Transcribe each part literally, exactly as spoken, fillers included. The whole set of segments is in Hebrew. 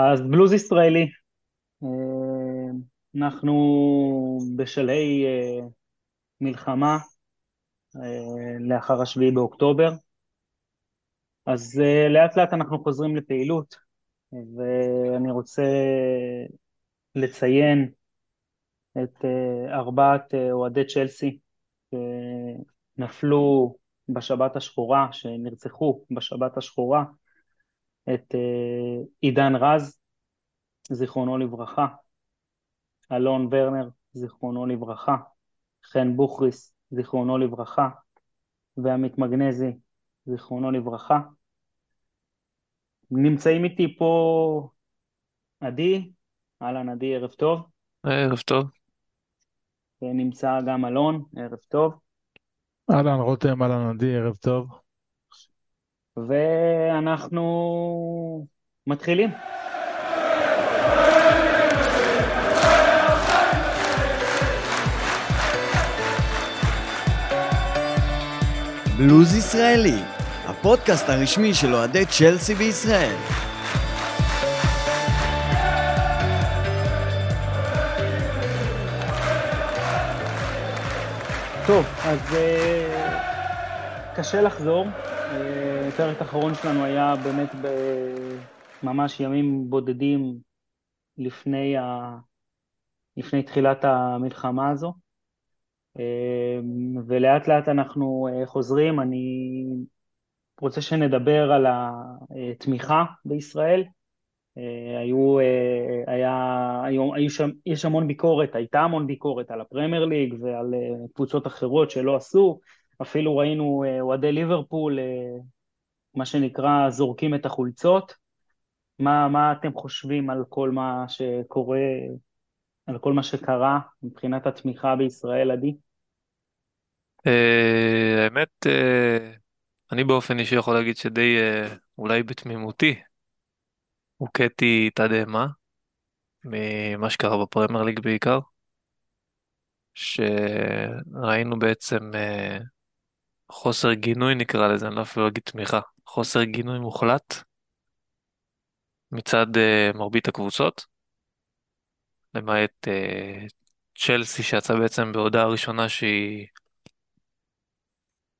אז בלוז ישראלי, אנחנו בשלהי מלחמה לאחר השביעי באוקטובר, אז לאט לאט אנחנו חוזרים לפעילות, ואני רוצה לציין את ארבעת אוהדי צ'לסי שנפלו בשבת השחורה, שנרצחו בשבת השחורה, את עידן רז, זיכרונו לברכה, אלון ורנר, זיכרונו לברכה, חן בוכריס, זיכרונו לברכה, ועמית מגנזי, זיכרונו לברכה. נמצאים איתי פה עדי, אלן עדי, ערב טוב. ערב טוב. ונמצא גם אלון, ערב טוב. אלן רותם, אלן עדי, ערב טוב. ואנחנו מתחילים. בלוז ישראלי, הפודקאסט הרשמי של אוהדי צ'לסי בישראל. טוב, אז קשה לחזור. הפרק האחרון שלנו היה באמת ממש ימים בודדים לפני, ה... לפני תחילת המלחמה הזו, ולאט לאט אנחנו חוזרים. אני רוצה שנדבר על התמיכה בישראל. היו, היה, היו, היו שם, יש המון ביקורת, הייתה המון ביקורת על הפרמייר ליג ועל קבוצות אחרות שלא עשו, אפילו ראינו אוהדי ליברפול, מה שנקרא, זורקים את החולצות. מה, מה אתם חושבים על כל מה שקורה, על כל מה שקרה מבחינת התמיכה בישראל, עדי? האמת, אני באופן אישי יכול להגיד שדי, אולי בתמימותי, הוקעתי תדהמה ממה שקרה בפרמייר ליג בעיקר, שראינו בעצם חוסר גינוי, נקרא לזה, אני לא אפילו אגיד תמיכה, חוסר גינוי מוחלט מצד uh, מרבית הקבוצות, למעט uh, צ'לסי שיצא בעצם בהודעה הראשונה שהיא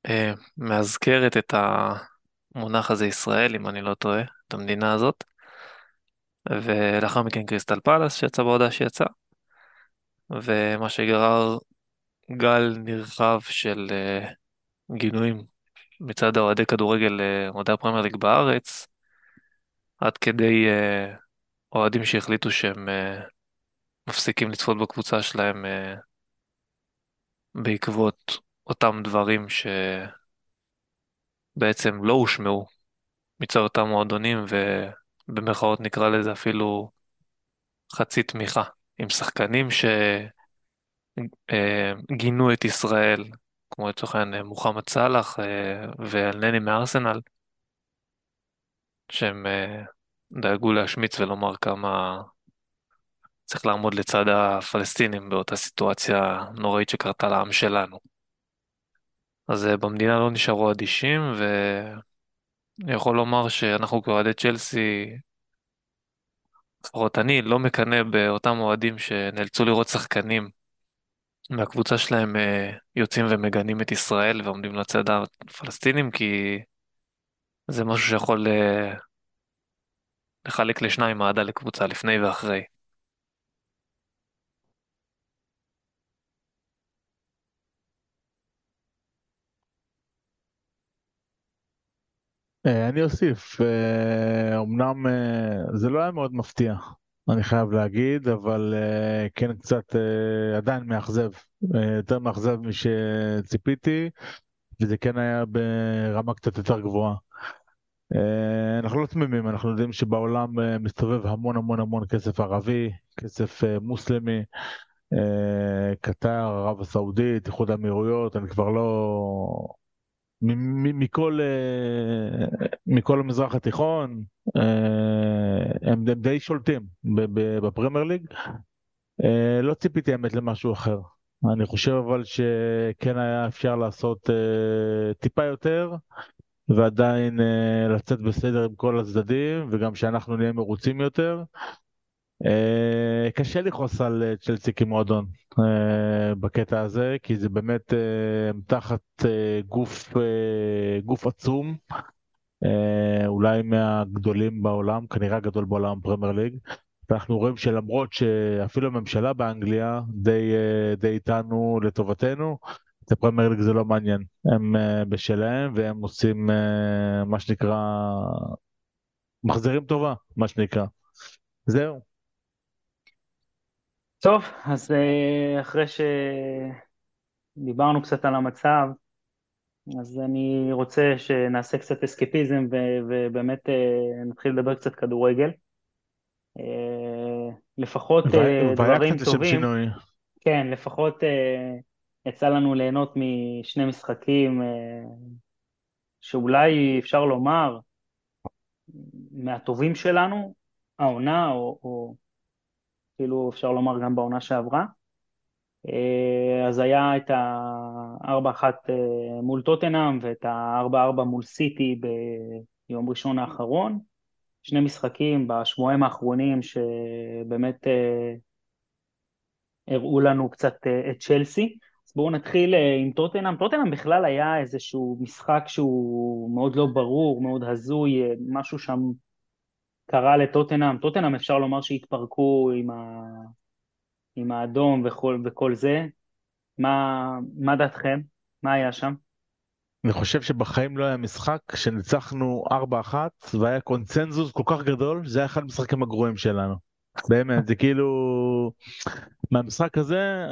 uh, מאזכרת את המונח הזה ישראל, אם אני לא טועה, את המדינה הזאת, ולאחר מכן קריסטל פלס שיצא בהודעה שיצא, ומה שגרר גל נרחב של Uh, גינויים מצד אוהדי כדורגל, אוהדי הפרמייר ליג בארץ, עד כדי אוהדים שהחליטו שהם מפסיקים לצפות בקבוצה שלהם בעקבות אותם דברים שבעצם לא הושמעו מצד אותם מועדונים, ובמרכאות נקרא לזה אפילו חצי תמיכה, עם שחקנים שגינו את ישראל, כמו לצורכן מוחמד סלאח ואלני מארסנל, שהם דאגו להשמיץ ולומר כמה צריך לעמוד לצד הפלסטינים באותה סיטואציה נוראית שקרתה לעם שלנו. אז במדינה לא נשארו אדישים, ואני יכול לומר שאנחנו כאוהדי צ'לסי, לפחות אני, לא מקנא באותם אוהדים שנאלצו לראות שחקנים מהקבוצה שלהם יוצאים ומגנים את ישראל ועומדים לצד הפלסטינים, כי זה משהו שיכול לחלק לשניים העדה לקבוצה, לפני ואחרי. אני אוסיף, אמנם זה לא היה מאוד מפתיע, אני חייב להגיד, אבל uh, כן קצת uh, עדיין מאכזב, uh, יותר מאכזב משציפיתי, וזה כן היה ברמה קצת יותר גבוהה. Uh, אנחנו לא תמימים, אנחנו יודעים שבעולם uh, מסתובב המון המון המון כסף ערבי, כסף uh, מוסלמי, uh, קטר, ערב הסעודית, איחוד האמירויות, אני כבר לא... מ- מ- מכל, uh, מכל המזרח התיכון, uh, הם, הם די שולטים בפרמייר ליג. uh, לא ציפיתי האמת למשהו אחר. אני חושב אבל שכן היה אפשר לעשות uh, טיפה יותר, ועדיין uh, לצאת בסדר עם כל הצדדים, וגם שאנחנו נהיה מרוצים יותר. Uh, קשה לחוס על uh, צ'לסי כמועדון uh, בקטע הזה, כי זה באמת uh, תחת uh, גוף, uh, גוף עצום, uh, אולי מהגדולים בעולם, כנראה גדול בעולם פרמייר ליג, ואנחנו רואים שלמרות שאפילו הממשלה באנגליה די, uh, די איתנו לטובתנו, את הפרמייר ליג זה לא מעניין, הם uh, בשלהם והם עושים uh, מה שנקרא, מחזירים טובה, מה שנקרא, זהו. טוב, אז אחרי שדיברנו קצת על המצב, אז אני רוצה שנעשה קצת אסקפיזם ובאמת נתחיל לדבר קצת כדורגל. לפחות דברים טובים. כן, לפחות יצא לנו ליהנות משני משחקים שאולי אפשר לומר מהטובים שלנו, העונה או... או כאילו אפשר לומר גם בעונה שעברה, אז היה את ה-ארבע אחת מול טוטנאם, ואת ה-ארבע ארבע מול סיטי ביום ראשון האחרון, שני משחקים בשבועיים האחרונים, שבאמת הראו לנו קצת את צ'לסי, אז בואו נתחיל עם טוטנאם, טוטנאם בכלל היה איזשהו משחק שהוא מאוד לא ברור, מאוד הזוי, משהו שם, קרה לטוטנאם, טוטנאם אפשר לומר שהתפרקו עם, ה... עם האדום וכל, וכל זה, מה, מה דעתכם? מה היה שם? אני חושב שבחיים לא היה משחק שניצחנו ארבע אחת, והיה קונצנזוס כל כך גדול, זה היה אחד המשחקים הגרועים שלנו, באמת, זה כאילו, מהמשחק הזה,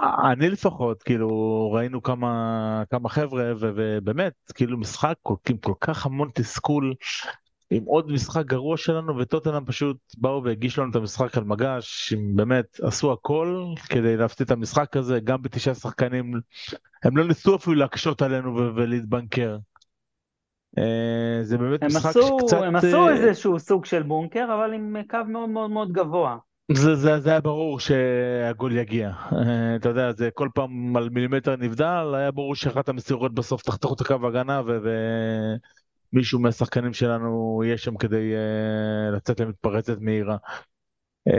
אני לפחות, כאילו, ראינו כמה, כמה חבר'ה, ובאמת, כאילו משחק עם כל כך המון תסכול, עם עוד משחק גרוע שלנו, וטוטנאם פשוט באו והגיש לנו את המשחק על מגש, הם באמת עשו הכל כדי להפתיע את המשחק הזה, גם בתשעה שחקנים, הם לא ניסו אפילו להקשות עלינו ו- ולהתבנקר. זה באמת משחק עשו, שקצת... הם עשו איזשהו סוג של בונקר, אבל עם קו מאוד מאוד מאוד גבוה. זה, זה, זה היה ברור שהגול יגיע. אתה יודע, זה כל פעם על מילימטר נבדל, היה ברור שאחת המסירות בסוף תחתוך את הקו הגנה ו... מישהו מהשחקנים שלנו יהיה שם כדי uh, לצאת למתפרצת מהירה. Uh,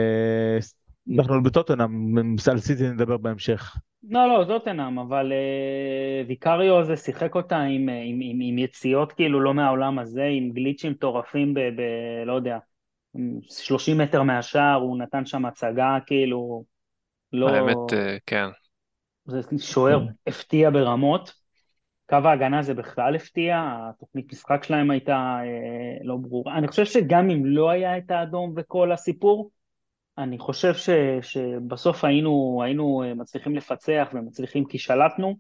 אנחנו בטוטנאם, על סיטי נדבר בהמשך. לא, לא, טוטנאם, אבל uh, ויקריו הזה שיחק אותה עם, עם, עם, עם יציאות כאילו לא מהעולם הזה, עם גליצ'ים טורפים ב, ב... לא יודע, שלושים מטר מהשאר, הוא נתן שם הצגה כאילו... לא... האמת, uh, כן. זה שוער הפתיע ברמות. קו ההגנה זה בכלל הפתיע, התוכנית משחק שלהם הייתה אה, לא ברורה. אני חושב שגם אם לא היה את האדום וכל הסיפור, אני חושב ש, שבסוף היינו, היינו מצליחים לפצח ומצליחים כי שלטנו,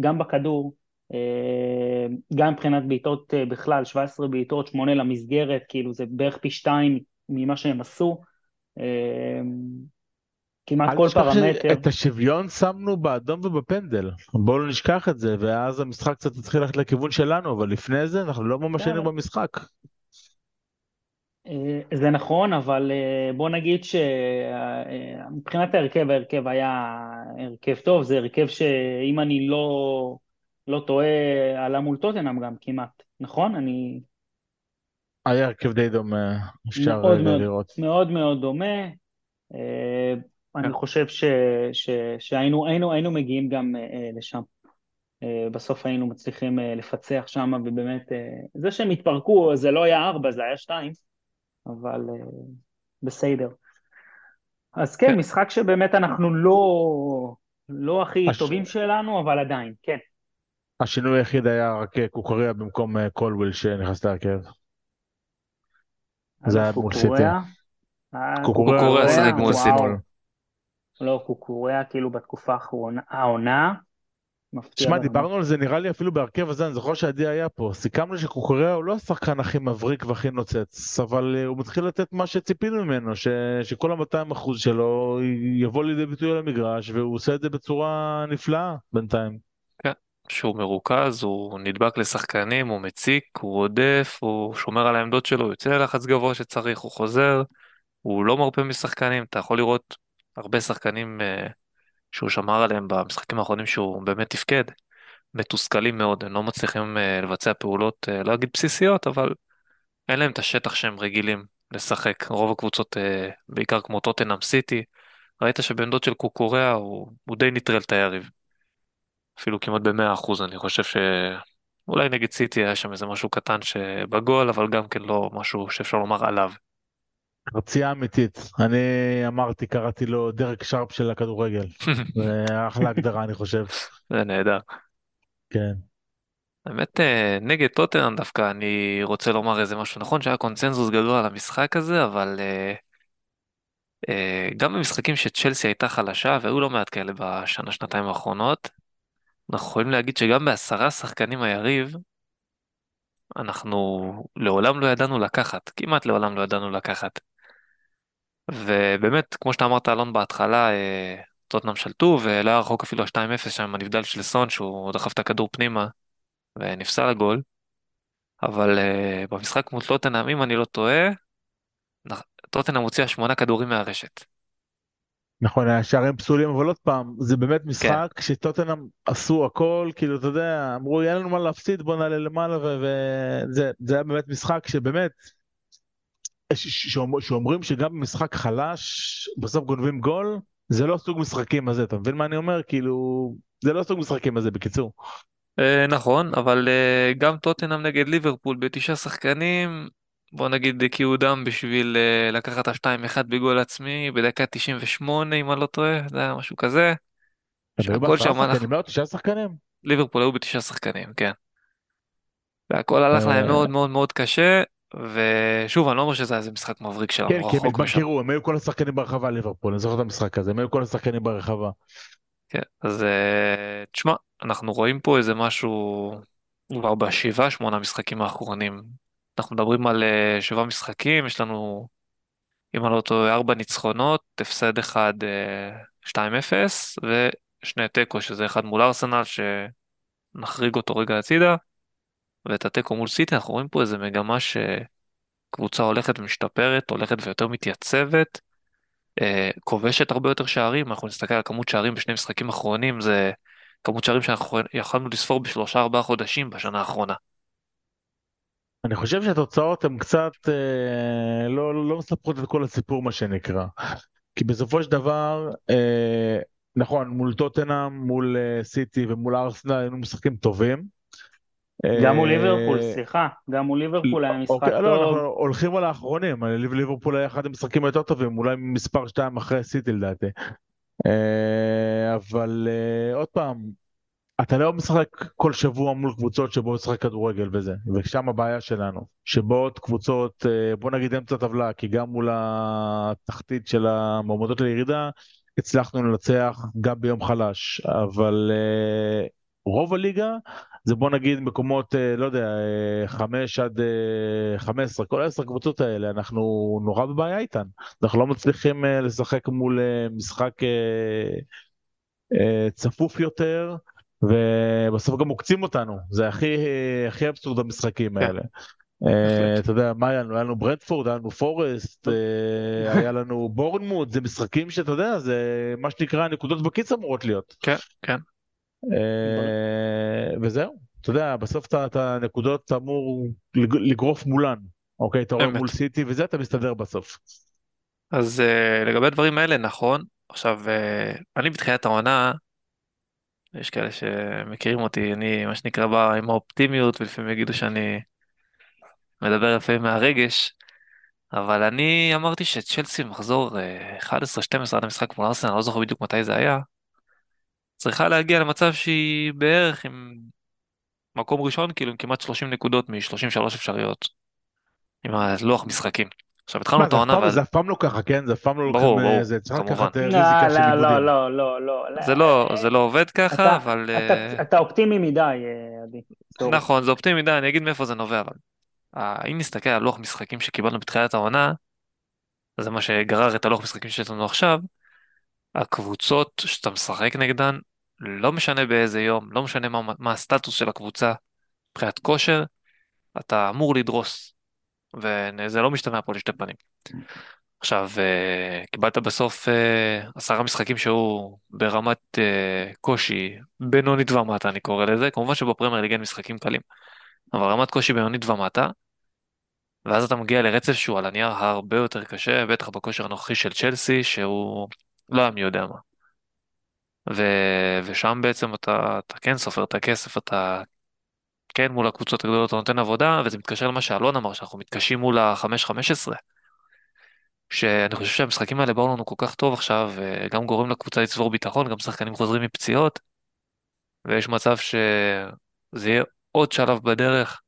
גם בכדור, אה, גם מבחינת בעיטות אה, בכלל, שבע עשרה בעיטות, שמונה למסגרת, כאילו זה בערך פי שתיים ממה שהם עשו, אה, כמעט כל פרמטר. את השוויון שמנו באדום ובפנדל, בואו לא נשכח את זה, ואז המשחק קצת התחיל ללכת לכיוון שלנו, אבל לפני זה אנחנו לא ממש היינו במשחק. זה נכון, אבל בואו נגיד שמבחינת ההרכב, ההרכב היה הרכב טוב, זה הרכב שאם אני לא לא טועה, עלה מול טוטנאם גם כמעט, נכון? אני... היה הרכב די דומה, אפשר לראות. מאוד מאוד דומה, אני חושב ש, ש, שהיינו, היינו, היינו מגיעים גם אה, לשם. אה, בסוף היינו מצליחים אה, לפצח שם, ובאמת, אה, זה שהם התפרקו, זה לא היה ארבע, זה היה שתיים, אבל אה, בסדר. אז כן, משחק שבאמת אנחנו לא, לא הכי הש... טובים שלנו, אבל עדיין, כן. השינוי היחיד היה רק קוקורייה במקום אה, קולוויל שנכנס להרכב. זה היה מול סיטי. קוקורייה זה מול סיטי. לא, קוקורייה כאילו בתקופה האחרונה, העונה, מפתיע. שמע, דיברנו על זה, נראה לי אפילו בהרכב הזה, אני זוכר שעדי היה פה, סיכמנו שקוקורייה הוא לא השחקן הכי מבריק והכי נוצץ, אבל הוא מתחיל לתת מה שציפינו ממנו, ש... שכל ה-מאתיים אחוז שלו יבוא לידי ביטוי על המגרש, והוא עושה את זה בצורה נפלאה בינתיים. כן, שהוא מרוכז, הוא נדבק לשחקנים, הוא מציק, הוא עודף, הוא שומר על העמדות שלו, הוא יוצא לחץ גבוה שצריך, הוא חוזר, הוא לא מרפא משחקנים, אתה יכול לראות הרבה שחקנים שהוא שמר עליהם במשחקים האחרונים שהוא באמת תפקד, מתוסכלים מאוד, הם לא מצליחים לבצע פעולות, לא אגיד בסיסיות, אבל אין להם את השטח שהם רגילים לשחק. רוב הקבוצות, בעיקר כמו טוטנאם סיטי, ראית שבעמדות של קוקורייה הוא, הוא די נטרל את היריב. אפילו כמעט ב-מאה אחוז, אני חושב שאולי נגד סיטי היה שם איזה משהו קטן שבגול, אבל גם כן לא משהו שאפשר לומר עליו. הרצייה אמיתית. אני אמרתי, קראתי לו דרק שרפ של הכדורגל. זה אחלה הגדרה, אני חושב. זה נהדר. כן. האמת, נגד טוטנאם דווקא, אני רוצה לומר איזה משהו. נכון שהיה קונצנזוס גדול על המשחק הזה, אבל גם במשחקים שצ'לסי הייתה חלשה, והיו לא מעט כאלה בשנה, שנתיים האחרונות, אנחנו יכולים להגיד שגם בעשרה שחקנים היריב, אנחנו לעולם לא ידענו לקחת, כמעט לעולם לא ידענו לקחת. ובאמת, כמו שאתה אמרת, אלון, בהתחלה, טוטנאם שלטו, ולא היה רחוק אפילו ה-שתיים אפס שם, הנבדל של סון, שהוא דחף את הכדור פנימה, ונפסל הגול. אבל uh, במשחק מול טוטנאם, אם אני לא טועה, טוטנאם הוציאה שמונה כדורים מהרשת. נכון, השערים פסולים, אבל עוד פעם, זה באמת משחק כן. שטוטנאם עשו הכל, כאילו, אתה יודע, אמרו, אין לנו מה להפסיד, בוא נעלה למעלה, וזה ו- היה באמת משחק שבאמת, ש- שאומרים שגם במשחק חלש, בסוף גונבים גול, זה לא סוג משחקים הזה, אתה מבין מה אני אומר? כאילו, זה לא סוג משחקים הזה, בקיצור. אה, נכון, אבל אה, גם טוטנאם נגד ליברפול, בתשעה שחקנים, בוא נגיד קיודם בשביל אה, לקחת ה-שתיים אחת בגול עצמי, בדקה תשעים ושמונה, אם אני לא טועה, זה היה משהו כזה. שהכל שם אנחנו... שחקנים, לא, תשעה שחקנים? ליברפול היו בתשעה שחקנים, כן. והכל הלך אה... להם מאוד מאוד מאוד קשה, ושוב, אני לא אומר שזה היה איזה משחק מבריק שלנו. כן, כי הם התבקרו, הם היו כל השחקנים ברחבה ליברפול, אני זוכר את המשחק הזה, הם היו כל השחקנים ברחבה. כן, אז תשמע, אנחנו רואים פה איזה משהו, כבר בשבעה, שמונה משחקים האחרונים. אנחנו מדברים על שבעה משחקים, יש לנו, אם אני לא טועה, ארבע ניצחונות, הפסד אחד, שתיים אפס, ושני תיקו, שזה אחד מול ארסנל, שנחריג אותו רגע הצידה. ואת הטקו מול סיטי, אנחנו רואים פה איזה מגמה שקבוצה הולכת ומשתפרת, הולכת ויותר מתייצבת, כובשת הרבה יותר שערים, אנחנו נסתכל על כמות שערים בשני משחקים אחרונים, זה כמות שערים שאנחנו יכולנו לספור בשלושה ארבעה חודשים בשנה האחרונה. אני חושב שהתוצאות הן קצת אה, לא, לא מספרות את כל הסיפור מה שנקרא, כי בסופו של דבר, אה, נכון, מול טוטנאם, מול אה, סיטי ומול ארסנל, היינו משחקים טובים, גם מול ליברפול, סליחה, גם מול ליברפול היה משחק טוב. לא, אנחנו הולכים על האחרונים, ליברפול היה אחד המשחקים היותר טובים, אולי מספר שתיים אחרי סיטי לדעתי. אבל עוד פעם, אתה לא משחק כל שבוע מול קבוצות שבו משחק כדורגל וזה, ושם הבעיה שלנו, שבו קבוצות, בוא נגיד אמצע טבלה, כי גם מול התחתית של המועמדות לירידה, הצלחנו לנצח גם ביום חלש, אבל רוב הליגה, זה בוא נגיד מקומות, לא יודע, חמש עד חמש עשרה, כל עשר קבוצות האלה, אנחנו נורא בבעיה איתן. אנחנו לא מצליחים לשחק מול משחק צפוף יותר, ובסוף גם מוקצים אותנו. זה הכי, הכי אבסורד המשחקים האלה. אתה יודע, מה היה לנו? היה לנו ברנטפורד, היה לנו פורסט, היה לנו בורנמוד, זה משחקים שאתה יודע, זה מה שנקרא, נקודות בקיץ אמורות להיות. כן, כן. וזהו, אתה יודע, בסוף את הנקודות אתה אמור לגרוף מולן, אוקיי, אתה רואה מול סיטי וזה אתה מסתדר בסוף. אז לגבי הדברים האלה, נכון, עכשיו אני בתחילת העונה, יש כאלה שמכירים אותי, אני מה שנקרא בא עם האופטימיות, ולפעמים יגידו שאני מדבר יפה מהרגש, אבל אני אמרתי שצ'לסי מחזור אחת עשרה שתים עשרה עד המשחק מול ארסנל, אני לא זוכר בדיוק מתי זה היה, צריכה להגיע למצב שהיא בערך עם מקום ראשון, כאילו עם כמעט שלושים נקודות מ-שלושים ושלוש אפשריות, עם הלוח משחקים. עכשיו התחלנו את העונה... זה אף פעם לא ככה, כן? זה אף פעם לא... ברור, ברור, כמובן. לא, לא, לא, לא, לא. זה לא עובד ככה, אבל... אתה אופטימי מדי, אדי. נכון, זה אופטימי מדי, אני אגיד מאיפה זה נובע, אבל... אם נסתכל על לוח משחקים שקיבלנו בתחילת העונה, זה מה שגרר את הלוח משחקים שיש לנו עכשיו, הקבוצות שאתה משחק נגדן, לא משנה באיזה יום, לא משנה מה, מה הסטטוס של הקבוצה, מבחינת כושר, אתה אמור לדרוס, וזה לא משתמע פה לשתי פנים. עכשיו, קיבלת בסוף עשרה משחקים שהוא ברמת קושי, בינונית ומטה, אני קורא לזה, כמובן שבפרמייר ליג אין משחקים קלים, אבל רמת קושי בינונית ומטה, ואז אתה מגיע לרצף שהוא על הנייר הרבה יותר קשה, בטח בכושר הנוכחי של צ'לסי, שהוא לא היה מי יודע מה. ו- ושם בעצם אתה, אתה כן סופר את הכסף, אתה כן מול הקבוצות הגדולות, אתה נותן עבודה, וזה מתקשר למה שאלון אמר, שאנחנו מתקשים מול ה-חמש חמש עשרה, שאני חושב שהמשחקים האלה באו לנו כל כך טוב עכשיו, גם גורם לקבוצה לצבור ביטחון, גם שחקנים חוזרים מפציעות, ויש מצב שזה יהיה עוד שלב בדרך,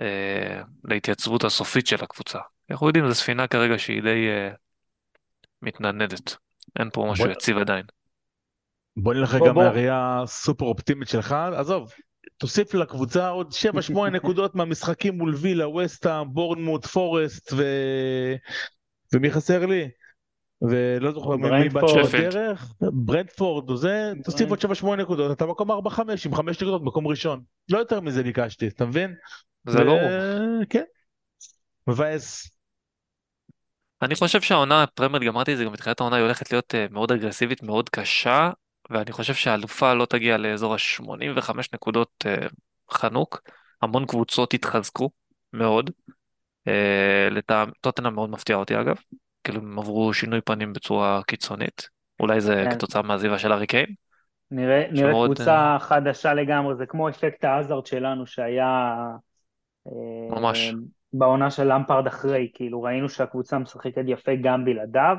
אה, להתייצבות הסופית של הקבוצה. אנחנו יודעים, זו ספינה כרגע שהיא די אה, מתנדנדת, אין פה משהו יציב עדיין. בוא נלך גם מהראייה סופר אופטימית שלך, עזוב, תוסיף לקבוצה עוד שבע שמונה נקודות מהמשחקים מול וילה, וויסטה, בורנמוד, פורסט, ו... ומי חסר לי? ולא זוכר מי בת של הדרך, ברנטפורד, וזה, תוסיף עוד שבע שמונה נקודות, אתה מקום ארבע חמש, עם חמש נקודות, מקום ראשון. לא יותר מזה ביקשתי, אתה מבין? זה לא... כן. מבאס. אני חושב שהעונה, פרמייר ליג, אמרתי את זה גם בתחילת העונה, היא הולכת להיות מאוד אגרסיבית, מאוד קשה, ואני חושב שהאלופה לא תגיע לאזור ה-שמונים וחמש נקודות חנוק, המון קבוצות התחזקו מאוד, טוטנאם מאוד מפתיע אותי אגב, כאילו הם עברו שינוי פנים בצורה קיצונית, אולי זה כתוצאה מהעזיבה של הארי קיין. נראה קבוצה חדשה לגמרי, זה כמו אפקט האזארד שלנו שהיה בעונה של למפרד אחרי, כאילו ראינו שהקבוצה משחקת יפה גם בלעדיו,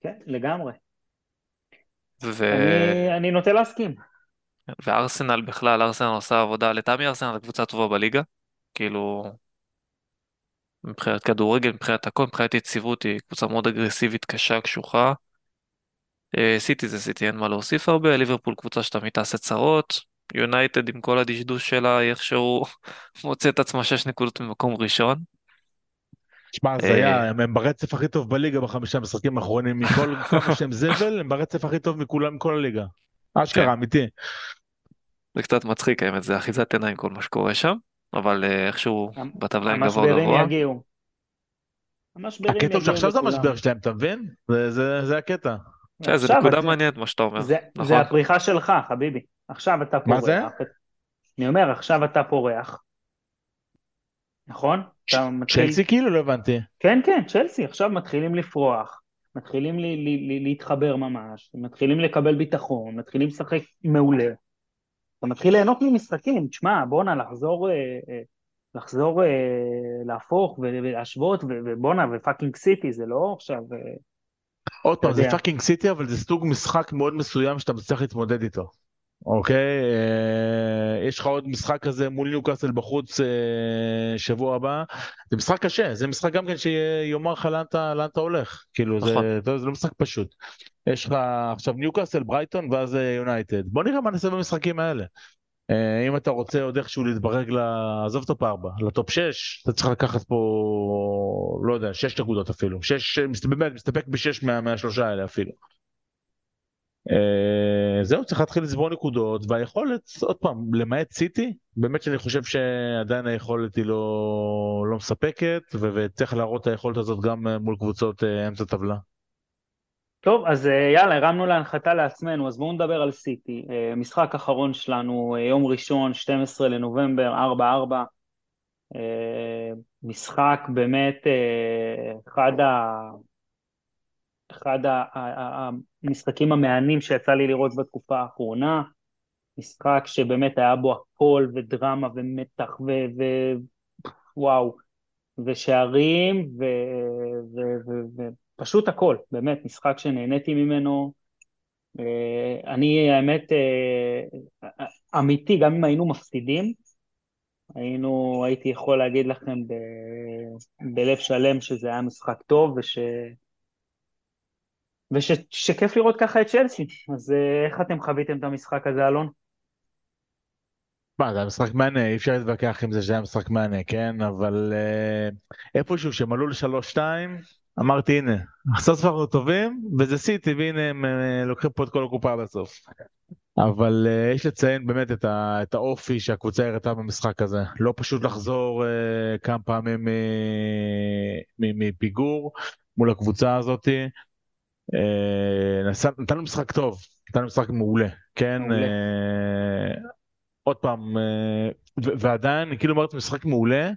כן, לגמרי. ו... אני, אני נוטה להסכים. וארסנל בכלל, ארסנל עושה עבודה, לטעמי ארסנל לקבוצה טובה בליגה, כאילו, מבחינת כדורגל, מבחינת הכל, מבחינת יציבות, היא קבוצה מאוד אגרסיבית, קשה, קשוחה, סיטי זה סיטי, אין מה להוסיף הרבה, ליברפול קבוצה שתמיד תעשה צרות, יונייטד עם כל הדשדוש שלה, איכשהו מוצא את עצמה שש נקודות ממקום ראשון, תשמע, זה היה, הם ברצף הכי טוב בליגה בחמישה המשחקים האחרונים, מכל כמה שהם זבל, הם ברצף הכי טוב מכולם, כל הליגה. אשכרה, אמיתי. זה קצת מצחיק, האמת, זה אחיזת עיניים כל מה שקורה שם, אבל איכשהו בטבליים גבוה גבוה. המשברים יגיעו. הקטע שעכשיו זה המשבר שלהם, אתה מבין? זה הקטע. זה נקודה מעניינת מה שאתה אומר. זה הפריחה שלך, חביבי. עכשיו אתה פורח. מה זה? אני אומר, עכשיו אתה פורח. נכון? צ'לסי כאילו לא הבנתי. כן, כן, צ'לסי, עכשיו מתחילים לפרוח, מתחילים להתחבר ממש, מתחילים לקבל ביטחון, מתחילים לשחק מעולה, אתה מתחיל ליהנות ממשחקים, תשמע, בונה, לחזור, לחזור, להפוך ולהשוות, ובונה, ופאקינג סיטי, זה לא עכשיו... עוד פעם, זה פאקינג סיטי, אבל זה סוג משחק מאוד מסוים שאתה מצליח להתמודד איתו. אוקיי, יש לך עוד משחק כזה מול ניוקאסל בחוץ שבוע הבא, זה משחק קשה, זה משחק גם כן שיאמר לך לאן אתה הולך, כאילו זה לא משחק פשוט, יש לך עכשיו ניוקאסל, ברייטון ואז יונייטד, בוא נראה מה נעשה במשחקים האלה, אם אתה רוצה עוד איכשהו להתברג לעזוב טופ ארבע, לטופ שש, אתה צריך לקחת פה, לא יודע, שש נקודות אפילו, באמת מסתפק בשש מהשלושה האלה אפילו. זהו, צריך להתחיל לצבור נקודות, והיכולת, עוד פעם, למעט סיטי, באמת שאני חושב שעדיין היכולת היא לא, לא מספקת, וצריך להראות את היכולת הזאת גם מול קבוצות אמצע טבלה. טוב, אז יאללה, הרמנו להנחתה לעצמנו, אז בואו נדבר על סיטי. משחק אחרון שלנו, יום ראשון, שתים עשרה לנובמבר, ארבע ארבע, משחק באמת אחד ה... אחד המשחקים המעניינים שיצא לי לראות בתקופה האחרונה, משחק שבאמת היה בו הכל ודרמה ומתח ווואו, ושערים ופשוט הכל, באמת משחק שנהניתי ממנו, אני האמת אמיתי, גם אם היינו מפסידים, היינו, הייתי יכול להגיד לכם בלב שלם שזה היה משחק טוב, וש... ושכיף לראות ככה את צ'לסי, אז איך אתם חוויתם את המשחק הזה, אלון? מה, זה היה משחק מענה, אי אפשר להתווכח עם זה שזה היה משחק מענה, כן? אבל איפשהו שמלאו ל-שלוש שתיים, אמרתי, הנה, עכשיו ספרנו טובים, וזה סיטי, והנה הם לוקחים פה את כל הקופה בסוף. אבל uh, יש לציין באמת את, ה, את האופי שהקבוצה הראתה במשחק הזה. לא פשוט לחזור uh, כמה פעמים מפיגור מול הקבוצה הזאת. Uh, נתנו משחק טוב, נתנו משחק מעולה, כן? מעולה. Uh, עוד פעם, uh, ו- ועדיין, כאילו אומרת משחק מעולה,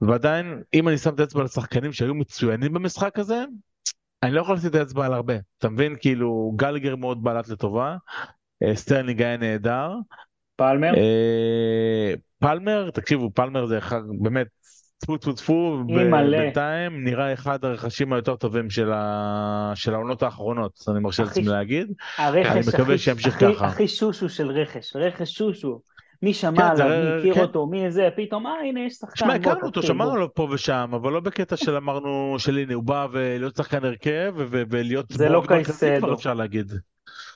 ועדיין, אם אני שם את האצבע על השחקנים שהיו מצוינים במשחק הזה, אני לא יכול לשים את האצבע על הרבה. אתה מבין? כאילו, גלאגר מאוד בעלת לטובה, סטרלינג היה נהדר. פלמר? פלמר, תקשיבו, פלמר זה באמת צפו צפו צפו, בינתיים נראה אחד הרכשים היותר טובים של העונות האחרונות, אני מרשה לעצמי להגיד. אני מקווה שימשיך ככה. הכי שושו של רכש, רכש שושו. מי שמע עליו, מי הכיר אותו, מי זה, פתאום, אה, הנה יש שחקן. שמע, הכרנו אותו, שמענו לו פה ושם, אבל לא בקטע של אמרנו, של הנה, הוא בא ולהיות שחקן הרכב, ולהיות... זה לא קייסידו. אפשר להגיד.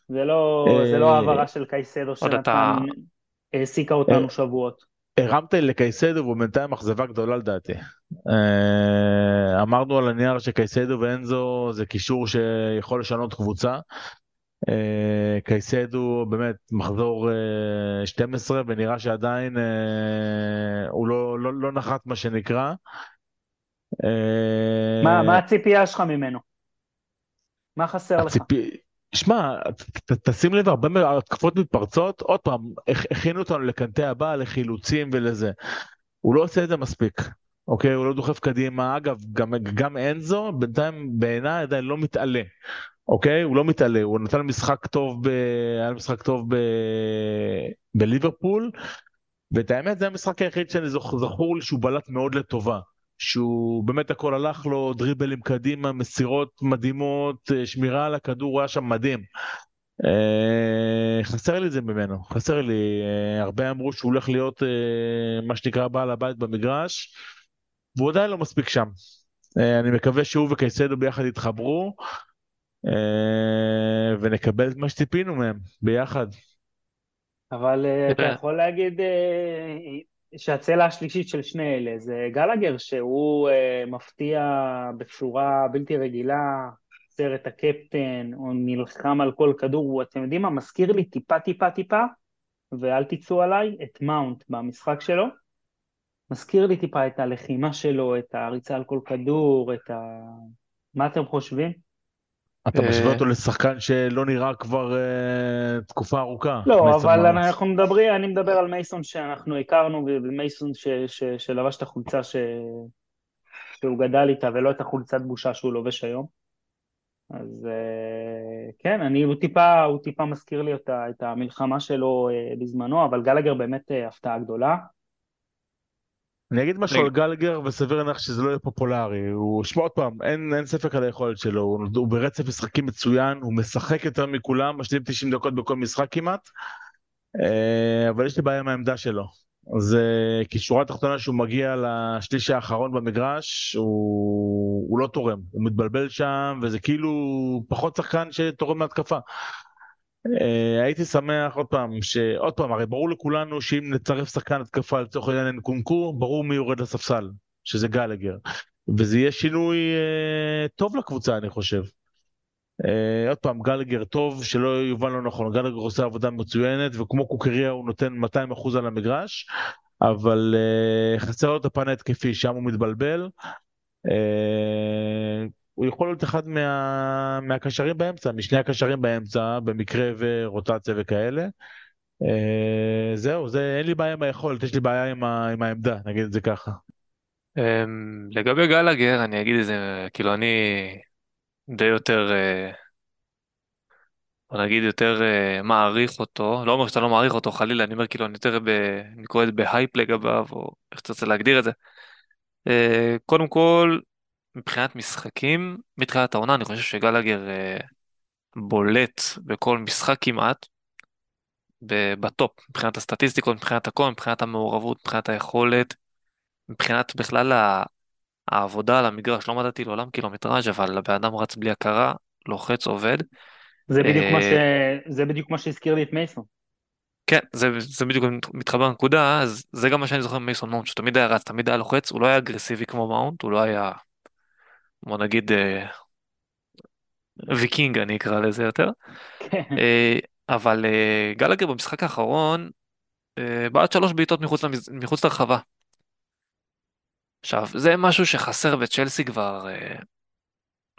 זה לא העברה של קייסידו, שנתן, העסיקה אותנו שבועות. הרמת לקייסידו, ובינתיים אכזבה גדולה לדעתי. אמרנו על הנייר שקייסידו ואנזו, זה קישור שיכול לשנות קבוצה, קייסדו באמת מחזור שתים עשרה ונראה שעדיין הוא לא, לא, לא נחת מה שנקרא. מה, מה הציפייה שלך ממנו? מה חסר הציפ... לך? שמע, ת, תשים לב, הרבה מהתקפות מתפרצות, עוד פעם, הכינו אותנו לקנטי הבא, לחילוצים ולזה. הוא לא עושה את זה מספיק. אוקיי, הוא לא דוחף קדימה. אגב, גם, גם אנזו, בינתיים בעיניי עדיין לא מתעלה. אוקיי, הוא לא מתעלה, הוא נתן משחק טוב, ב... היה משחק טוב ב... בליברפול, ואת האמת זה המשחק היחיד שאני זכור לי שהוא בלט מאוד לטובה, שהוא באמת הכל הלך לו, דריבלים קדימה, מסירות מדהימות, שמירה על הכדור, היה שם מדהים. חסר לי זה ממנו, חסר לי, הרבה אמרו שהוא הולך להיות מה שנקרא בעל הבית במגרש, והוא עדיין לא מספיק שם. אני מקווה שהוא וקייסדו ביחד יתחברו, ונקבל את מה שטיפינו מהם ביחד. אבל אתה יכול להגיד שהצלע השלישית של שני אלה זה גלאגר, שהוא מפתיע בצורה בלתי רגילה, סרט הקפטן, הוא נלחם על כל כדור. אתם יודעים מה? מזכיר לי טיפה טיפה טיפה, ואל תיצאו עליי, את מאונט במשחק שלו. מזכיר לי טיפה את הלחימה שלו, את הריצה על כל כדור, את ה... מה אתם חושבים? אתה משווה אותו לשחקן שלא נראה כבר תקופה ארוכה. לא, אבל אנחנו מדברים, אני מדבר על מייסון שאנחנו הכרנו, ומייסון שלבש את החולצה שהוא גדל איתה, ולא את החולצת בושה שהוא לובש היום. אז כן, הוא טיפה מזכיר לי את המלחמה שלו בזמנו, אבל גלאגר באמת הפתעה גדולה. אני אגיד משהו על גלאגר, וסביר להניח שזה לא יהיה פופולרי. הוא, שמע, עוד פעם, אין, אין ספק על היכולת שלו, הוא, הוא ברצף משחקים מצוין, הוא משחק יותר מכולם, משלים תשעים דקות בכל משחק כמעט, אבל יש לי בעיה עם העמדה שלו. זה כשורה התחתונה שהוא מגיע לשליש האחרון במגרש, הוא, הוא לא תורם, הוא מתבלבל שם, וזה כאילו פחות שחקן שתורם מהתקפה. הייתי שמח עוד פעם, שעוד פעם, הרי ברור לכולנו שאם נצרף שחקן התקפה לצורך העניין נקונקו, ברור מי יורד לספסל, שזה גלאגר, וזה יהיה שינוי טוב לקבוצה, אני חושב. עוד פעם, גלאגר טוב, שלא יובן לא נכון, גלאגר עושה עבודה מצוינת, וכמו קוקורייה הוא נותן מאתיים אחוז על המגרש, אבל חסר לו את הפן ההתקפי, שם הוא מתבלבל, הוא יכול להיות אחד מה... מהקשרים באמצע, משני הקשרים באמצע, במקרה ורוטציה וכאלה. אה, זהו, זה, אין לי בעיה עם היכולת, יש לי בעיה עם, ה... עם העמדה, נגיד את זה ככה. אה, לגבי גלאגר, אני אגיד את זה, כאילו אני די יותר, אה, נגיד יותר אה, מעריך אותו, לא אומר שאתה לא מעריך אותו, חלילה, אני אומר כאילו אני יותר, ב... אני קורא את בהייפ לגביו, או איך שצריך להגדיר את זה. אה, קודם כל, מבחינת משחקים, מתחילת העונה, אני חושב שגלאגר אה, בולט בכל משחק כמעט, בטופ, מבחינת הסטטיסטיקות, מבחינת הכל, מבחינת המעורבות, מבחינת היכולת, מבחינת בכלל העבודה על המגרש, לא מדעתי לעולם קילומטראז', אבל באדם רץ בלי הכרה, לוחץ, עובד. זה בדיוק, אה, מה, ש... זה בדיוק מה שהזכיר לי את מייסון. כן, זה, זה בדיוק מתחבר לנקודה, אז זה גם מה שאני זוכר מייסון מאונט, שתמיד היה רץ, תמיד היה לוחץ, הוא לא היה אגרסיבי כמו מאונט, הוא לא היה... בוא נגיד, אה, ויקינג אני אקרא לזה יותר, אה, אבל אה, גלאגר במשחק האחרון, אה, בעט שלוש בעיטות מחוץ, למז... מחוץ לרחבה. עכשיו, זה משהו שחסר בצ'לסי כבר, אה,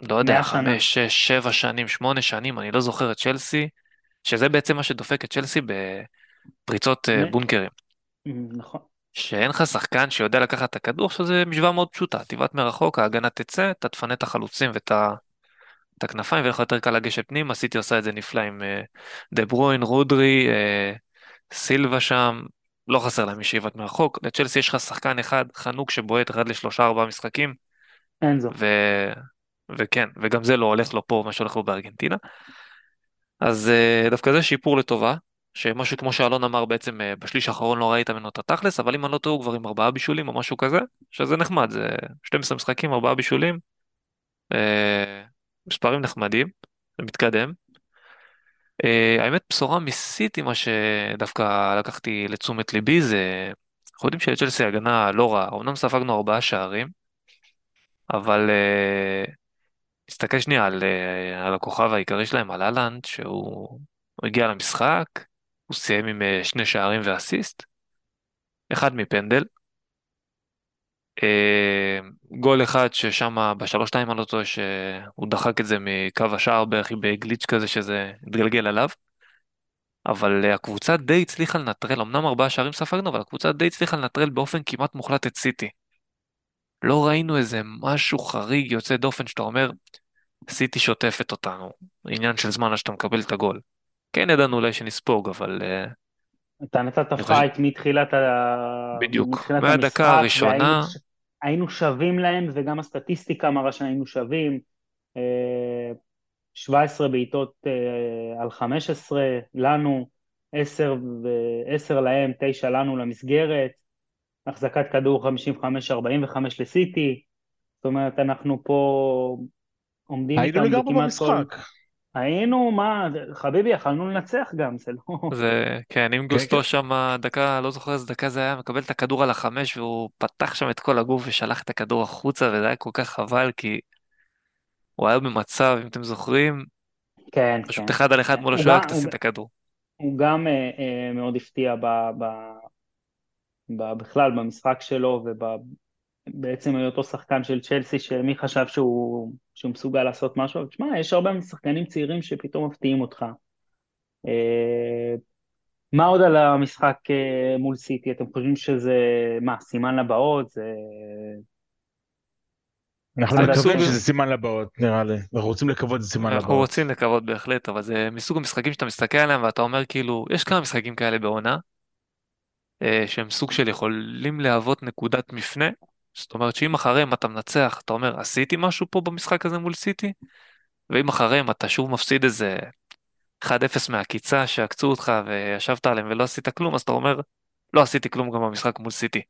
לא יודע, חמש, שש, שבע שנים, שמונה שנים, אני לא זוכר את צ'לסי, שזה בעצם מה שדופק את צ'לסי בפריצות אה, בונקרים. נכון. שאין לך שחקן שיודע לקחת את הכדור, שזה משוואה מאוד פשוטה, תיבת מרחוק, ההגנה תצא, אתה תפנה את החלוצים ואת הכנפיים, ואין לך יותר קל לגשת פנים, הסיטי עושה את זה נפלא עם דה ברוין, רודרי, סילבא שם, לא חסר להם משאיבת מרחוק, לצ'לסי יש לך שחקן אחד, חנוק שבועט אחד לשלושה ארבעה משחקים, אין זו. ו... וכן, וגם זה לא הולך לו פה, מה שהולך לו בארגנטינה, אז דווקא זה שיפור לטובה, שמשהו כמו שאלון אמר בעצם בשליש האחרון לא ראית ממנו את התכלס, אבל אם אני לא טועה כבר עם ארבעה בישולים או משהו כזה, שזה נחמד, זה שנים עשר משחקים, ארבעה בישולים, מספרים נחמדים, זה מתקדם. האמת בשורה מסיטי, מה שדווקא לקחתי לתשומת ליבי, זה אנחנו יודעים שלצ'לסי הגנה לא רעה, אמנם ספגנו ארבעה שערים, אבל נסתכל שנייה על, על הכוכב העיקרי שלהם, על אלנד, שהוא הגיע למשחק, הוא סיים עם שני שערים ואסיסט, אחד מפנדל, גול אחד ששם בשלוש שתיים על אותו, שהוא דחק את זה מקו השער בערך בגליץ' כזה שזה התגלגל עליו, אבל הקבוצה די הצליחה לנטרל, אמנם ארבעה שערים ספגנו, אבל הקבוצה די הצליחה לנטרל באופן כמעט מוחלט את סיטי. לא ראינו איזה משהו חריג יוצא דופן שאתה אומר, סיטי שוטפת אותנו, עניין של זמן שאתה מקבל את הגול. כן ידענו אולי שנספוג, אבל... אתה נתת פייט מתחילת המשחק. בדיוק, מהדקה הראשונה. היינו שווים להם, וגם הסטטיסטיקה מראה שהיינו שווים. שבע עשרה בעיטות על חמש עשרה, לנו, עשר להם, תשע לנו למסגרת. החזקת כדור חמישים וחמש ארבעים וחמש לסיטי. זאת אומרת, אנחנו פה עומדים איתם וכמעט כל... היינו לגמרי במשחק. היינו, מה, חביבי, יכלנו לנצח גם, זה לא... זה, כן, אם גוסטו שם דקה, לא זוכר איזה דקה זה היה, מקבל את הכדור על החמש, והוא פתח שם את כל הגוף ושלח את הכדור החוצה, וזה היה כל כך חבל, כי הוא היה במצב, אם אתם זוכרים, כן, פשוט אחד על אחד מול השוער, תשים את הכדור. הוא גם מאוד הפתיע בכלל במשחק שלו, ובעצם היה אותו שחקן של צ'לסי, שמי חשב שהוא... שהוא מסוגל לעשות משהו, אבל תשמע, יש הרבה משחקנים צעירים שפתאום מפתיעים אותך. מה עוד על המשחק מול סיטי? אתם חושבים שזה, מה, סימן לבאות? אנחנו מקווים שזה סימן לבאות, נראה לי. אנחנו רוצים לקוות זה סימן לבאות. אנחנו רוצים לקוות בהחלט, אבל זה מסוג המשחקים שאתה מסתכל עליהם, ואתה אומר כאילו, יש כמה משחקים כאלה בעונה, שהם סוג של יכולים להוות נקודת מפנה, זאת אומרת שאם אחריהם אתה מנצח, אתה אומר, עשיתי משהו פה במשחק הזה מול סיטי, ואם אחריהם אתה שוב מפסיד איזה אחד אפס מהקיצה שהקצו אותך וישבת עליהם ולא עשית כלום, אז אתה אומר, לא עשיתי כלום גם במשחק מול סיטי.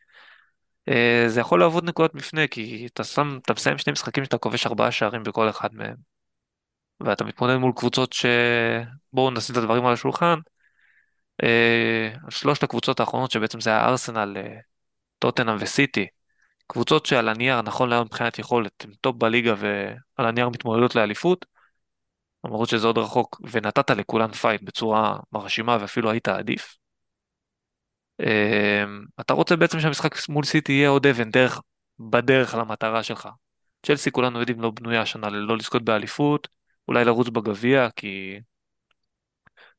זה יכול לעבוד נקודת מפנה, כי אתה, שם, אתה מסיים שני משחקים שאתה כובש ארבעה שערים בכל אחד מהם, ואתה מתמודד מול קבוצות שבואו נשים את הדברים על השולחן, שלושת הקבוצות האחרונות שבעצם זה היה ארסנל, טוטנאם וסיטי, קבוצות שעל הנייר, נכון להיום מבחינת יכולת, הם טופ בליגה ועל הנייר מתמודדות לאליפות, אמרות שזה עוד רחוק, ונתת לכולן פייט בצורה מרשימה ואפילו היית עדיף. אתה רוצה בעצם שהמשחק מול סיטי יהיה עוד אבן דרך, בדרך למטרה שלך. צ'לסי כולנו יודעים לא בנויה השנה ללא לזכות באליפות, אולי לרוץ בגביע, כי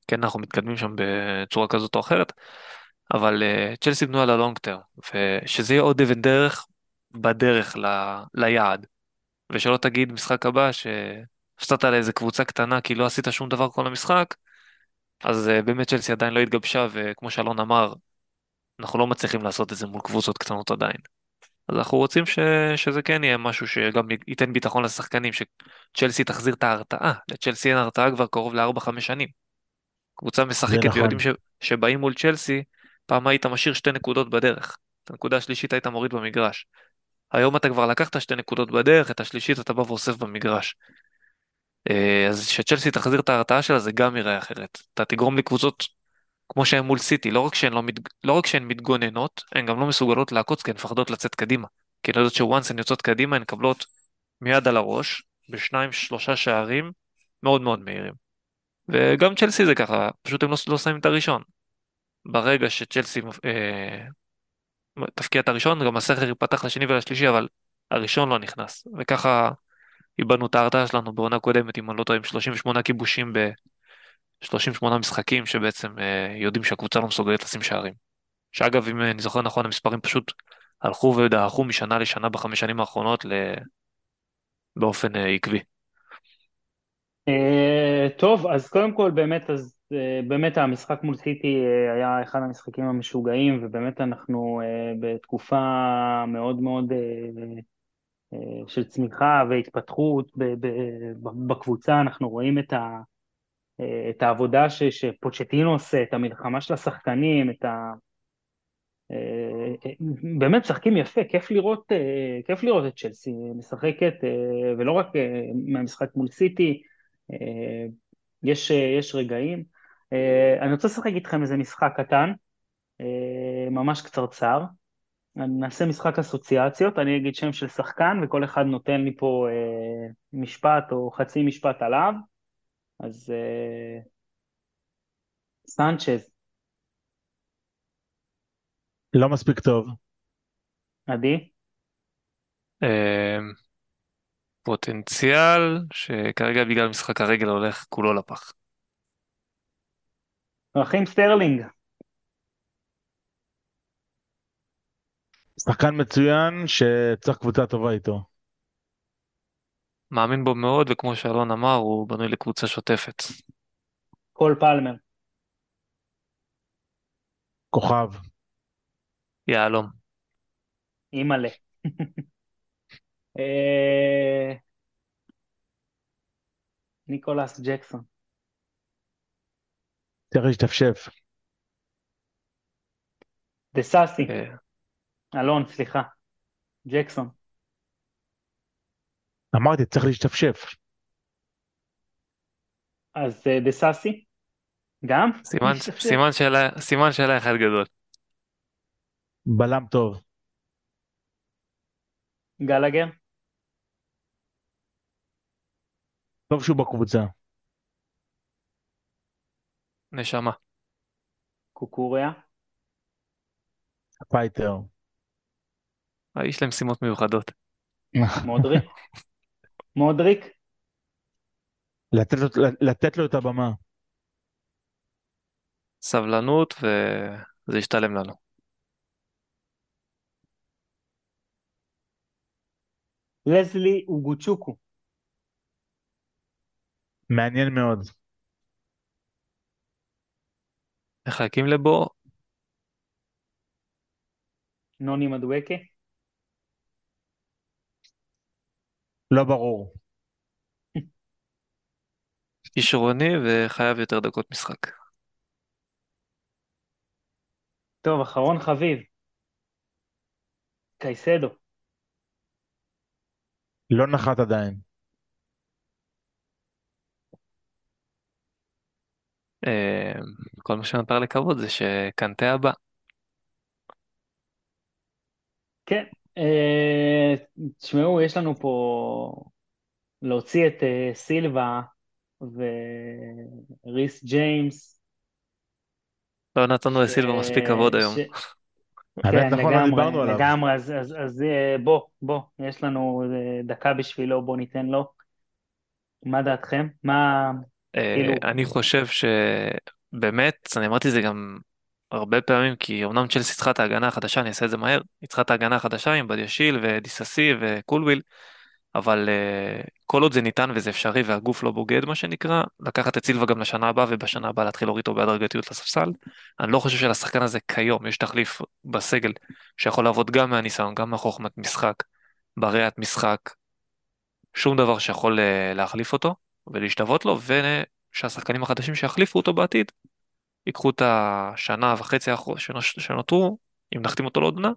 כן אנחנו מתקדמים שם בצורה כזאת או אחרת, אבל צ'לסי בנויה ללונגטר, ושזה יהיה עוד אבן דרך, בדרך ל... ליעד, ושלא תגיד משחק הבא שפסעת על איזה קבוצה קטנה כי לא עשית שום דבר כל המשחק, אז באמת צ'לסי עדיין לא התגבשה, וכמו שאלון אמר, אנחנו לא מצליחים לעשות את זה מול קבוצות קטנות עדיין. אז אנחנו רוצים ש... שזה כן יהיה משהו שגם ייתן ביטחון לשחקנים, שצ'לסי תחזיר את ההרתעה, לצ'לסי אין ההרתעה כבר קרוב לארבע חמש שנים. קבוצה משחקת ויודעים ש... שבאים מול צ'לסי, פעם היית משאיר שתי נקודות בדרך, את הנקודה השלישית היית מוריד במגרש. היום אתה כבר לקחת שתי נקודות בדרך, את השלישית אתה בא ואוסף במגרש. אז שצ'לסי תחזיר את ההרתעה שלה, זה גם יראה אחרת. אתה תגרום לקבוצות כמו שהן מול סיטי, לא רק שהן, לא מת... לא רק שהן מתגוננות, הן גם לא מסוגלות לעקוץ, כי הן פחדות לצאת קדימה. כי הן יודעות שוואנס הן יוצאות קדימה, הן קבלות מיד על הראש, בשניים שלושה שערים, מאוד מאוד מהירים. וגם צ'לסי זה ככה, פשוט הם לא, לא שמים את הראשון. ברגע שצ'לסי אה, תפקיע את הראשון, גם הסכר ייפתח לשני ולשלישי, אבל הראשון לא נכנס. וככה איבנו את ההרתעה שלנו בעונה קודמת, אם אני לא טועה, עם שלושים ושמונה כיבושים ב-שלושים ושמונה משחקים, שבעצם אה, יודעים שהקבוצה לא מסוגלת לשים שערים. שאגב, אם אני זוכר נכון, המספרים פשוט הלכו ודעכו משנה לשנה בחמש שנים האחרונות ל... באופן אה, עקבי. טוב, אז קודם כל באמת, אז באמת המשחק מול סיטי היה אחד המשחקים המשוגעים, ובאמת אנחנו בתקופה מאוד מאוד של צמיחה והתפתחות בקבוצה. אנחנו רואים את ה את העבודה שפוצ'טינו עושה, את המלחמה של השחקנים, את ה באמת משחקים יפה, כיף לראות, כיף לראות את צ'לסי משחקת, ולא רק מהמשחק מול סיטי. יש, יש רגעים. אני רוצה לשחק איתכם איזה משחק קטן, ממש קצרצר. נעשה משחק אסוציאציות, אני אגיד שם של שחקן, וכל אחד נותן לי פה משפט או חצי משפט עליו. אז סנצ'ז. לא מספיק טוב. עדי? פוטנציאל שכרגע בגלל משחק הרגל הולך כולו לפח. אחים סטרלינג. שחקן מצוין שצריך קבוצה טובה איתו. מאמין בו מאוד, וכמו שאלון אמר, הוא בנוי לקבוצה שוטפת. קול פלמר. כוכב. יעלום. אימאלה. ניקולס ג'קסון. צריך להשתפשף. דססי. אלון, סליחה. ג'קסון. אמרתי, צריך להשתפשף. אז דססי? גם? סימן שאלה אחד גדול. בלם טוב. גלאגר? טוב שהוא בקבוצה. נשמה. קוקורייה. פייטר. יש להם משימות מיוחדות. מודריק. מודריק. לתת לו, לתת לו את הבמה. סבלנות וזה ישתלם לנו. לזלי וגוצ'וקו. מעניין מאוד. מחכים לבו. נוני מדויקה? לא ברור. ישרוני וחייב יותר דקות משחק. טוב, אחרון חביב. קייסידו. לא נחת עדיין. כל מה שנותר לקוות זה שקנטה הבא. כן, תשמעו, יש לנו פה להוציא את סילבא וריס ג'יימס. לא נתנו לסילבא מספיק כבוד היום. כן, לגמרי, לגמרי, אז בוא, בוא, יש לנו דקה בשבילו, בוא ניתן לו. מה דעתכם? מה... אני חושב שבאמת, אני אמרתי זה גם הרבה פעמים, כי אמנם צ'לסי צריכה את ההגנה החדשה, אני אעשה את זה מהר, היא צריכה את ההגנה החדשה עם בדיאשיל ודססי וקולוויל, אבל כל עוד זה ניתן וזה אפשרי והגוף לא בוגד מה שנקרא, לקחת את סילבא גם לשנה הבאה, ובשנה הבאה להתחיל להוריד אותו בהדרגתיות לספסל. אני לא חושב שלשחקן הזה כיום יש תחליף בסגל שיכול לעבוד גם מהניסיון, גם מחוכמת משחק, בריאת משחק, שום דבר שיכול להחליף אותו ולהשתוות לו, ושהשחקנים החדשים שיחליפו אותו בעתיד ייקחו את השנה וחצי שנותרו, אם נחתים אותו לעוד עונה,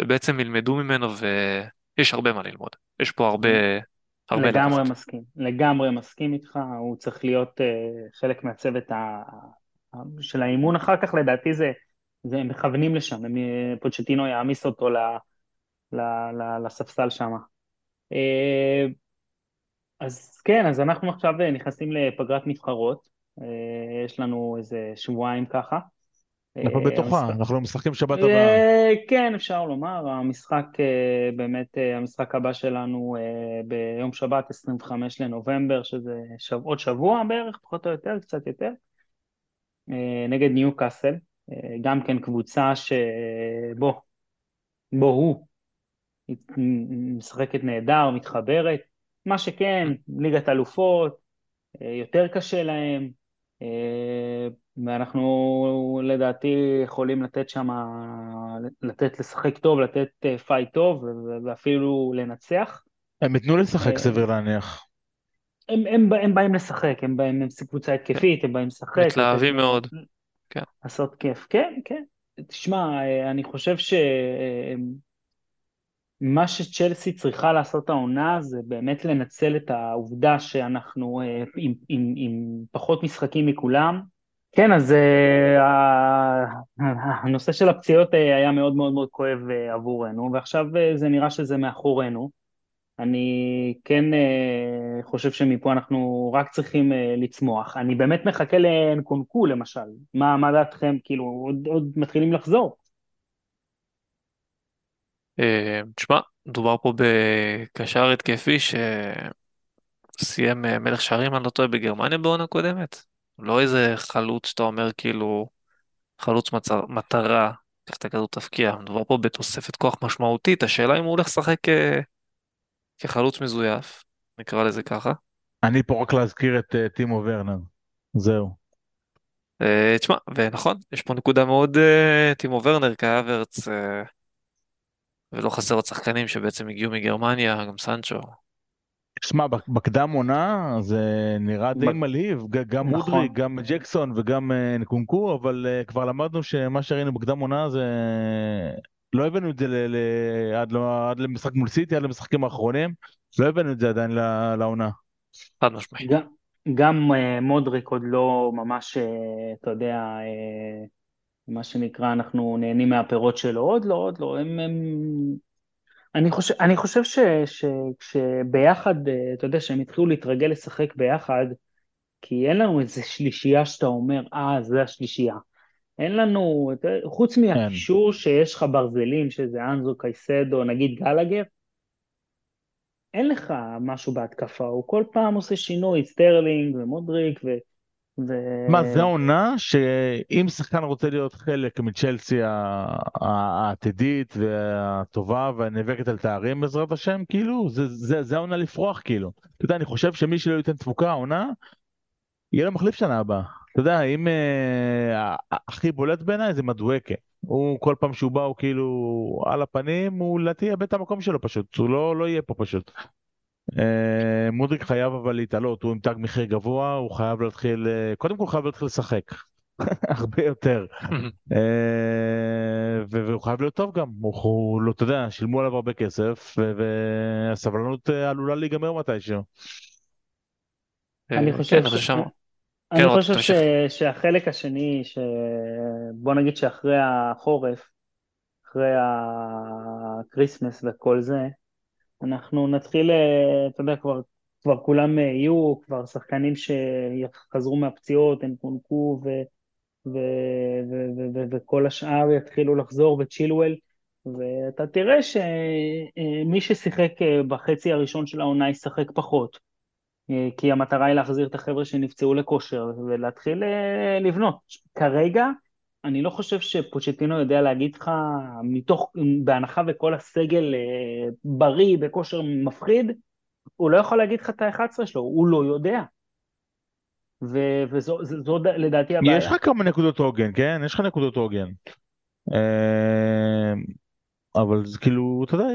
ובעצם ילמדו ממנו, ויש הרבה מה ללמוד. יש פה הרבה... הרבה לגמרי לקחת. מסכים, לגמרי מסכים איתך, הוא צריך להיות uh, חלק מהצוות ה... של האימון, אחר כך לדעתי זה, זה הם מכוונים לשם, הם פוצ'טינו יעמיס אותו ל... ל... ל... לספסל שם. Uh... אז כן, אז אנחנו עכשיו נכנסים לפגרת נבחרות, יש לנו איזה שבועיים ככה. אנחנו בתוכה, אנחנו לא משחקים שבת הבאה. כן, אפשר לומר, המשחק באמת, המשחק הבא שלנו ביום שבת, עשרים וחמישה לנובמבר, שזה עוד שבוע בערך, פחות או יותר, קצת יותר, נגד ניוקאסל, גם כן קבוצה שבו, בו הוא, משחקת נהדר, מתחברת, מה שכן, ליגת אלופות, יותר קשה להם, ואנחנו לדעתי יכולים לתת שם, לתת לשחק טוב, לתת פייט טוב, ואפילו לנצח. הם יתנו לשחק סביר להניח. הם, הם, הם באים לשחק, הם באים, הם קבוצה התקפית, הם באים לשחק. מתלהבים מאוד. לעשות כיף, כן, כן. תשמע, אני חושב שמה שצ'לסי צריכה לעשות העונה, זה באמת לנצל את העובדה שאנחנו עם, עם, עם פחות משחקים מכולם, כן, אז הנושא של הפציעות היה מאוד מאוד מאוד כואב עבורנו, ועכשיו זה נראה שזה מאחורינו. אני כן חושב שמפה אנחנו רק צריכים לצמוח. אני באמת מחכה לנקונקו למשל. מה, מה דעתכם? כאילו, עוד, עוד מתחילים לחזור. תשמע, מדובר פה בקשר התקפי שסיים מלך שערים, אני לא טועה, בגרמניה בעונה קודמת. לא איזה חלוץ שאתה אומר כאילו, חלוץ מצר, מטרה, כך אתה כזו תפקיע, מדובר פה בתוספת כוח משמעותית, השאלה אם הוא הולך לשחק כ... כחלוץ מזויף, נקרא לזה ככה. אני פה רק להזכיר את uh, טימו ורנר, זהו. Uh, תשמע, ונכון, יש פה נקודה מאוד, uh, טימו ורנר כאברץ, uh, ולא חסר עוד שחקנים שבעצם הגיעו מגרמניה, גם סנצ'ו. תשמע, בקדם עונה זה נראה די מלהיב, גם מודריק, גם ג'קסון וגם נקונקו, אבל כבר למדנו שמה שראינו בקדם עונה זה לא הבאנו את זה עד למשחק מול סיטי, עד למשחקים האחרונים, לא הבאנו את זה עדיין לעונה. עד משמעית. גם מודריק עוד לא ממש, אתה יודע, מה שנקרא, אנחנו נהנים מהפירות שלו, עוד לא, עוד לא, הם... אני חושב, אני חושב ש, ש, שביחד, אתה יודע, שהם התחילו להתרגל לשחק ביחד, כי אין לנו איזה שלישייה שאתה אומר, אה, זה השלישייה. אין לנו, חוץ מהקישור שיש לך ברזלים, שזה אנזו, קייסידו, נגיד גלאגר, אין לך משהו בהתקפה, הוא כל פעם עושה שינוי, סטרלינג ומודריק ו... מה, זה העונה שאם שחקן רוצה להיות חלק מצ'לסי העתידית והטובה והנאבקת על תארים בעזרת השם, כאילו, זה העונה לפרוח, כאילו. אתה יודע, אני חושב שמי שלא ייתן תפוקה העונה, יהיה לו מחליף שנה הבאה. אתה יודע, אם הכי בולט בעיניי זה מדויקה. הוא כל פעם שהוא בא, הוא כאילו על הפנים, הוא לא תהיה בית המקום שלו פשוט, הוא לא יהיה פה פשוט. מודריק חייב אבל להתעלות, הוא עם תג מחיר גבוה, הוא חייב להתחיל, קודם כל חייב להתחיל לשחק, הרבה יותר, והוא חייב להיות טוב גם, הוא לא, אתה יודע, שילמו עליו הרבה כסף, והסבלנות עלולה להיגמר מתישהו. אני חושב שהחלק השני, בוא נגיד שאחרי החורף, אחרי הקריסמס וכל זה, אנחנו נתחיל, אתה יודע, כבר, כבר כולם יהיו, כבר שחקנים שחזרו מהפציעות, הם קונקו ו, ו, ו, ו, ו, וכל השאר יתחילו לחזור וצ'ילואל, ואתה תראה שמי ששיחק בחצי הראשון של העונה ישחק פחות, כי המטרה היא להחזיר את החבר'ה שנפצעו לכושר ולהתחיל לבנות. כרגע, אני לא חושב שפוצ'טינו יודע להגיד לך, מתוך, בהנחה וכל הסגל בריא, בכושר מפחיד, הוא לא יכול להגיד לך את ה-אחת עשרה שלו, הוא לא יודע. ו- וזו, זו, זו, לדעתי הבעיה. יש לך כמה נקודות הוגן, כן? יש לך נקודות הוגן. אבל זה כאילו, אתה יודע,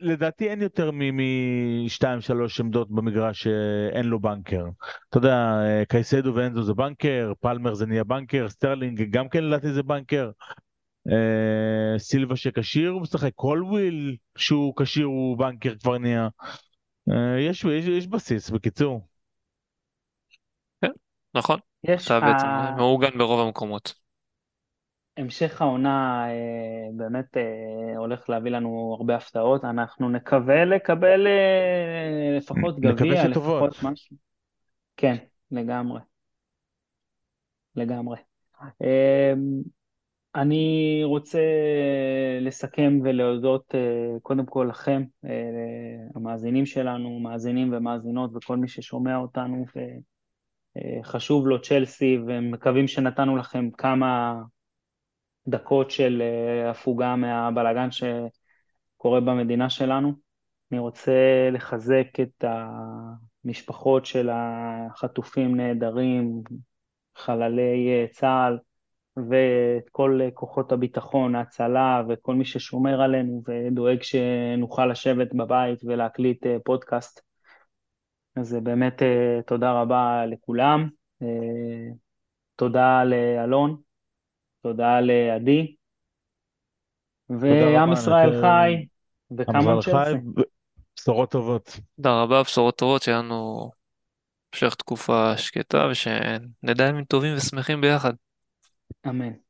לדעתי אין יותר מ-שתיים שלוש עמדות במגרש שאין לו בנקר. אתה יודע, קייסדו ואנזו זה בנקר, פלמר זה נהיה בנקר, סטרלינג גם כן לדעתי זה בנקר, סילבא שקשיר הוא משחק, קולוויל שהוא קשיר הוא בנקר כבר נהיה, יש, יש, יש בסיס בקיצור. כן, נכון, אתה בעצם מעוגן ברוב המקומות. המשך העונה באמת הולך להביא לנו הרבה הפתעות, אנחנו נקווה לקבל לפחות גביע, לפחות משהו. כן, לגמרי. לגמרי. אני רוצה לסכם ולהודות קודם כל לכם, המאזינים שלנו, מאזינים ומאזינות וכל מי ששומע אותנו, וחשוב לו צ'לסי, ומקווים שנתנו לכם כמה דקות של הפוגה מהבלגן שקורה במדינה שלנו. אני רוצה לחזק את המשפחות של החטופים נהדרים, חללי צה"ל, ואת כל כוחות הביטחון, ההצלה וכל מי ששומר עלינו ודואג שנוכל לשבת בבית ולהקליט פודקאסט. אז באמת תודה רבה לכולם, תודה לאלון, תודה לעדי, ועם ישראל חי, וכמה צ'לסי. בשורות טובות. תודה רבה, בשורות טובות, שיהיה לנו המשך תקופה שקטה, ושנדע ימים טובים ושמחים ביחד. אמן.